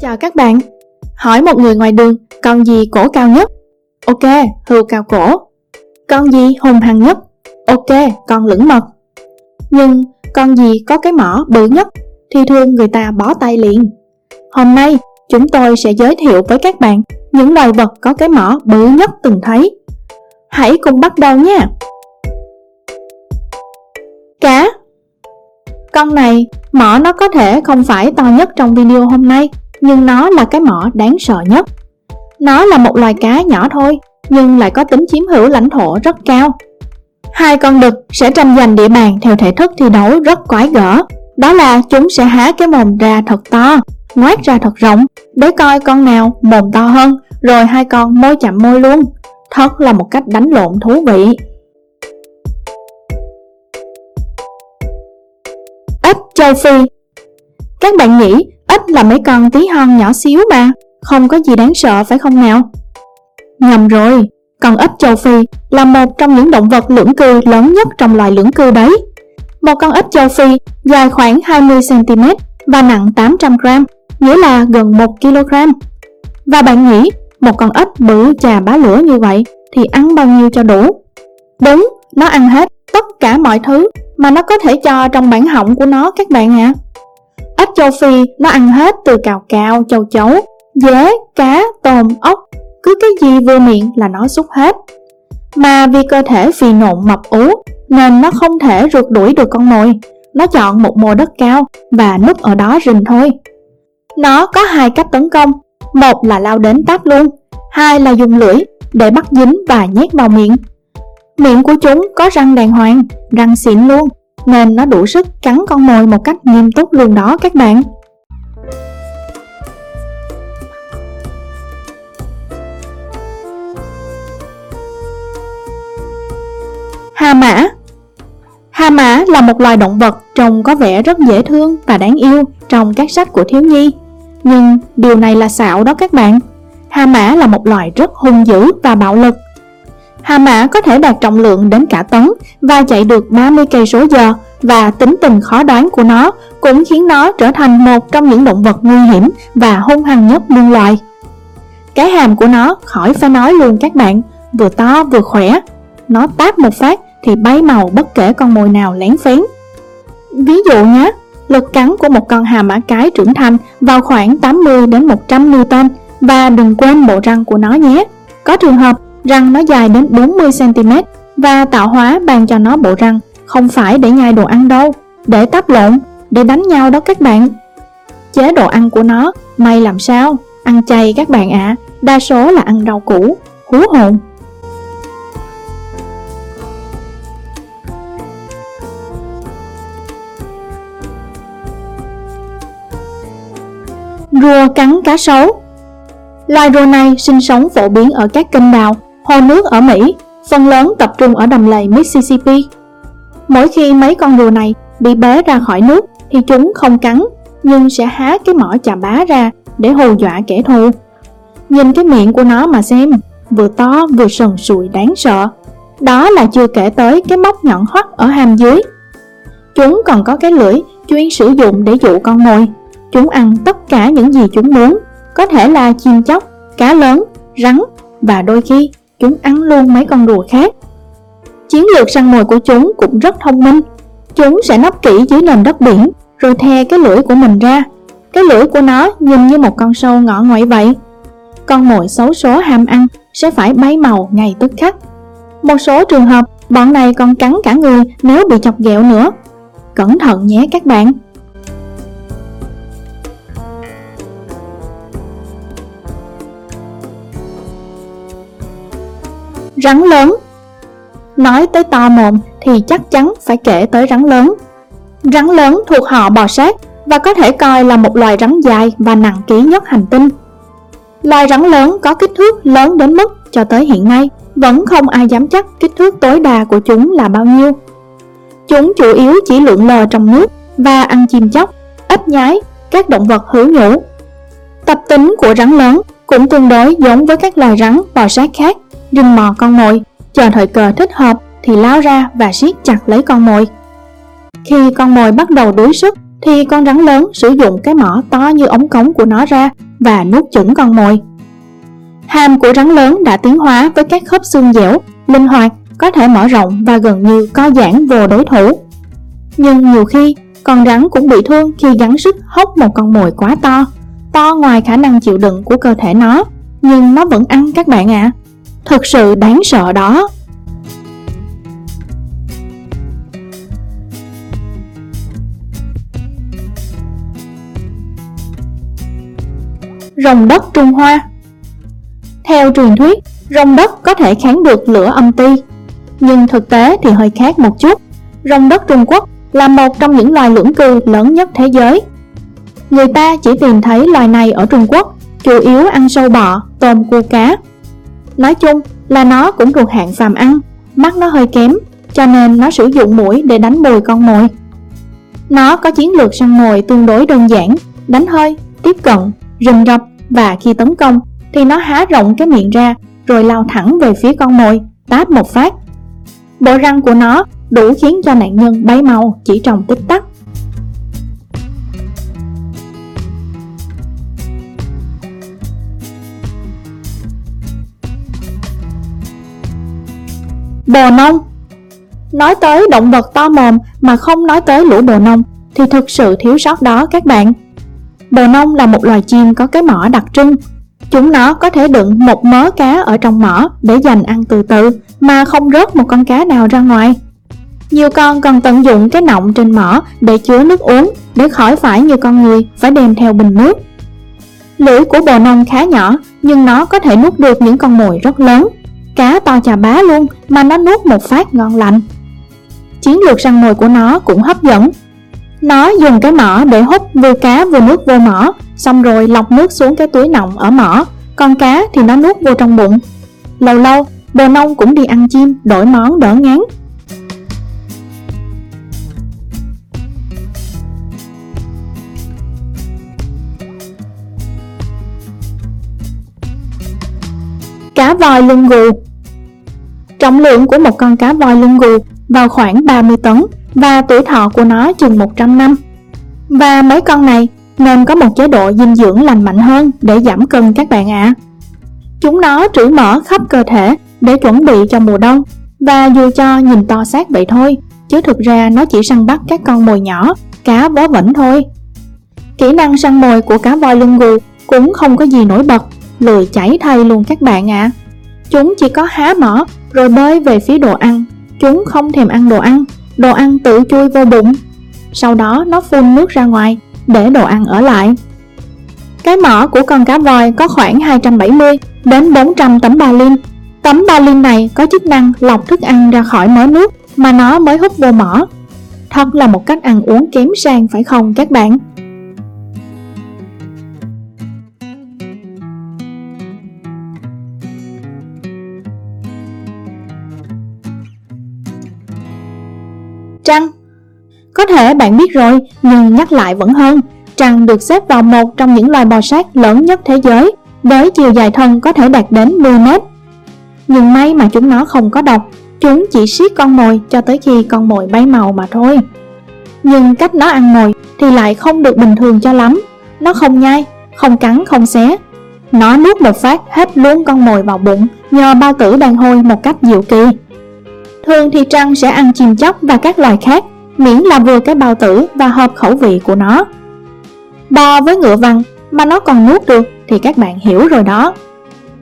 Chào các bạn. Hỏi một người ngoài đường, con gì cổ cao nhất? Ok, hươu cao cổ. Con gì hung hăng nhất? Ok, con lưỡng mật. Nhưng con gì có cái mỏ bự nhất thì thường người ta bó tay liền. Hôm nay chúng tôi sẽ giới thiệu với các bạn những loài vật có cái mỏ bự nhất từng thấy. Hãy cùng bắt đầu nha. Cá. Con này, mỏ nó có thể không phải to nhất trong video hôm nay, nhưng nó là cái mỏ đáng sợ nhất. Nó là một loài cá nhỏ thôi, nhưng lại có tính chiếm hữu lãnh thổ rất cao. Hai con đực sẽ tranh giành địa bàn theo thể thức thi đấu rất quái gở. Đó là chúng sẽ há cái mồm ra thật to, ngoác ra thật rộng để coi con nào mồm to hơn, rồi hai con môi chạm môi luôn. Thật là một cách đánh lộn thú vị. Ếch châu Phi. Các bạn nghĩ ếch là mấy con tí hon nhỏ xíu mà, không có gì đáng sợ phải không nào? Nhầm rồi, con ếch châu Phi là một trong những động vật lưỡng cư lớn nhất trong loài lưỡng cư đấy. Một con ếch châu Phi dài khoảng 20cm và nặng 800g, nghĩa là gần 1kg. Và bạn nghĩ một con ếch bự chà bá lửa như vậy thì ăn bao nhiêu cho đủ? Đúng, nó ăn hết tất cả mọi thứ mà nó có thể cho trong bản họng của nó các bạn ạ. Ếch châu Phi nó ăn hết từ cào cào, châu chấu, dế, cá, tôm, ốc, cứ cái gì vừa miệng là nó xúc hết. Mà vì cơ thể phì nộn mập ú nên nó không thể rượt đuổi được con mồi. Nó chọn một mô đất cao và núp ở đó rình thôi. Nó có hai cách tấn công, một là lao đến táp luôn, hai là dùng lưỡi để bắt dính và nhét vào miệng. Miệng của chúng có răng đàng hoàng, răng xịn luôn, nên nó đủ sức cắn con mồi một cách nghiêm túc luôn đó các bạn. Hà mã. Hà mã là một loài động vật trông có vẻ rất dễ thương và đáng yêu trong các sách của thiếu nhi. Nhưng điều này là xạo đó các bạn. Hà mã là một loài rất hung dữ và bạo lực. Hà mã có thể đạt trọng lượng đến cả tấn và chạy được 30 km/h, và tính tình khó đoán của nó cũng khiến nó trở thành một trong những động vật nguy hiểm và hung hăng nhất muôn loài. Cái hàm của nó khỏi phải nói luôn các bạn, vừa to vừa khỏe. Nó táp một phát thì bay màu bất kể con mồi nào lén phén. Ví dụ nhé, lực cắn của một con hà mã cái trưởng thành vào khoảng 80-100 N, và đừng quên bộ răng của nó nhé. Có trường hợp răng nó dài đến 40cm và tạo hóa ban cho nó bộ răng không phải để nhai đồ ăn đâu, để táp lộn, để đánh nhau đó các bạn. Chế độ ăn của nó may làm sao, ăn chay các bạn ạ, đa số là ăn rau củ, hú hồn. Rùa cắn cá sấu. Loài rùa này sinh sống phổ biến ở các kênh đào, hồ nước ở Mỹ, phần lớn tập trung ở đầm lầy Mississippi. Mỗi khi mấy con rùa này bị bế ra khỏi nước thì chúng không cắn, nhưng sẽ há cái mỏ chà bá ra để hù dọa kẻ thù. Nhìn cái miệng của nó mà xem, vừa to vừa sần sùi đáng sợ. Đó là chưa kể tới cái móc nhọn hoắt ở hàm dưới. Chúng còn có cái lưỡi chuyên sử dụng để dụ con mồi. Chúng ăn tất cả những gì chúng muốn, có thể là chim chóc, cá lớn, rắn, và đôi khi chúng ăn luôn mấy con rùa khác. Chiến lược săn mồi của chúng cũng rất thông minh. Chúng sẽ nấp kỹ dưới nền đất biển rồi the cái lưỡi của mình ra. Cái lưỡi của nó nhìn như một con sâu ngọ nguậy vậy. Con mồi xấu số ham ăn sẽ phải bay màu ngay tức khắc. Một số trường hợp bọn này còn cắn cả người nếu bị chọc ghẹo nữa. Cẩn thận nhé các bạn. Rắn lớn. Nói tới to mồm thì chắc chắn phải kể tới rắn lớn. Rắn lớn thuộc họ bò sát và có thể coi là một loài rắn dài và nặng ký nhất hành tinh. Loài rắn lớn có kích thước lớn đến mức cho tới hiện nay vẫn không ai dám chắc kích thước tối đa của chúng là bao nhiêu. Chúng chủ yếu chỉ lượn lờ trong nước và ăn chim chóc, ếch nhái, các động vật hữu nhũ. Tập tính của rắn lớn cũng tương đối giống với các loài rắn bò sát khác. Rình mò con mồi, chờ thời cơ thích hợp thì lao ra và siết chặt lấy con mồi. Khi con mồi bắt đầu đuối sức thì con rắn lớn sử dụng cái mỏ to như ống cống của nó ra và nuốt chửng con mồi. Hàm của rắn lớn đã tiến hóa với các khớp xương dẻo, linh hoạt, có thể mở rộng và gần như co giãn vô đối thủ. Nhưng nhiều khi, con rắn cũng bị thương khi gắng sức hốc một con mồi quá to ngoài khả năng chịu đựng của cơ thể nó, nhưng nó vẫn ăn các bạn ạ. Thực sự đáng sợ đó. Rồng đất Trung Hoa. Theo truyền thuyết, rồng đất có thể kháng được lửa âm ti, nhưng thực tế thì hơi khác một chút. Rồng đất Trung Quốc là một trong những loài lưỡng cư lớn nhất thế giới. Người ta chỉ tìm thấy loài này ở Trung Quốc, chủ yếu ăn sâu bọ, tôm, cua, cá. Nói chung là nó cũng thuộc hạng phàm ăn, mắt nó hơi kém, cho nên nó sử dụng mũi để đánh bùi con mồi. Nó có chiến lược săn mồi tương đối đơn giản, đánh hơi, tiếp cận, rình rập, và khi tấn công thì nó há rộng cái miệng ra rồi lao thẳng về phía con mồi, táp một phát. Bộ răng của nó đủ khiến cho nạn nhân bay màu chỉ trong tích tắc. Bồ nông. Nói tới động vật to mồm mà không nói tới lũ bồ nông thì thực sự thiếu sót đó các bạn. Bồ nông là một loài chim có cái mỏ đặc trưng. Chúng nó có thể đựng một mớ cá ở trong mỏ để dành ăn từ từ mà không rớt một con cá nào ra ngoài. Nhiều con còn tận dụng cái nọng trên mỏ để chứa nước uống để khỏi phải như con người phải đem theo bình nước. Lưỡi của bồ nông khá nhỏ nhưng nó có thể nuốt được những con mồi rất lớn. Cá to chà bá luôn mà nó nuốt một phát ngon lành. Chiến lược săn mồi của nó cũng hấp dẫn. Nó dùng cái mỏ để hút vừa cá vừa nước vô mỏ, xong rồi lọc nước xuống cái túi nọng ở mỏ, con cá thì nó nuốt vô trong bụng. Lâu lâu, bồ nông cũng đi ăn chim, đổi món đỡ ngán. Cá voi lưng gù. Trọng lượng của một con cá voi lưng gù vào khoảng 30 tấn và tuổi thọ của nó chừng 100 năm. Và mấy con này nên có một chế độ dinh dưỡng lành mạnh hơn để giảm cân các bạn ạ. Chúng nó trữ mỡ khắp cơ thể để chuẩn bị cho mùa đông, và dù cho nhìn to xác vậy thôi, chứ thực ra nó chỉ săn bắt các con mồi nhỏ, cá vớ vẩn thôi. Kỹ năng săn mồi của cá voi lưng gù cũng không có gì nổi bật, lười chảy thay luôn các bạn ạ. Chúng chỉ có há mỏ rồi bơi về phía đồ ăn. Chúng không thèm ăn đồ ăn tự chui vô bụng. Sau đó nó phun nước ra ngoài để đồ ăn ở lại. Cái mỏ của con cá voi có khoảng 270 đến 400 tấm ba lin. Tấm ba lin này có chức năng lọc thức ăn ra khỏi mớ nước mà nó mới hút vô mỏ. Thật là một cách ăn uống kém sang phải không các bạn? Trăng. Có thể bạn biết rồi, nhưng nhắc lại vẫn hơn. Trăng được xếp vào một trong những loài bò sát lớn nhất thế giới, với chiều dài thân có thể đạt đến 10 mét. Nhưng may mà chúng nó không có độc, chúng chỉ siết con mồi cho tới khi con mồi bay màu mà thôi. Nhưng cách nó ăn mồi thì lại không được bình thường cho lắm. Nó không nhai, không cắn, không xé. Nó nuốt một phát hết luôn con mồi vào bụng nhờ bao tử đang hôi một cách diệu kỳ. Thường thì trăng sẽ ăn chim chóc và các loài khác, miễn là vừa cái bao tử và hợp khẩu vị của nó. Bò với ngựa vằn mà nó còn nuốt được thì các bạn hiểu rồi đó.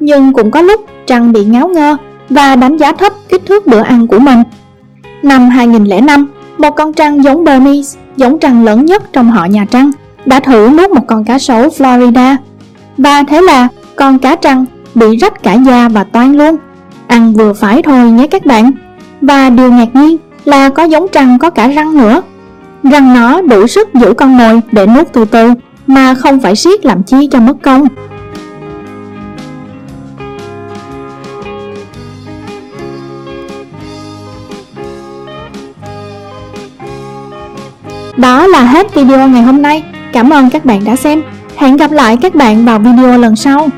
Nhưng cũng có lúc trăng bị ngáo ngơ và đánh giá thấp kích thước bữa ăn của mình. Năm 2005, một con trăng giống Burmese, giống trăng lớn nhất trong họ nhà trăng, đã thử nuốt một con cá sấu Florida. Và thế là con cá trăng bị rách cả da và toang luôn. Ăn vừa phải thôi nhé các bạn. Và điều ngạc nhiên là có giống trăng có cả răng nữa. Răng nó đủ sức giữ con mồi để nuốt từ từ mà không phải siết làm chi cho mất công. Đó là hết video ngày hôm nay. Cảm ơn các bạn đã xem. Hẹn gặp lại các bạn vào video lần sau.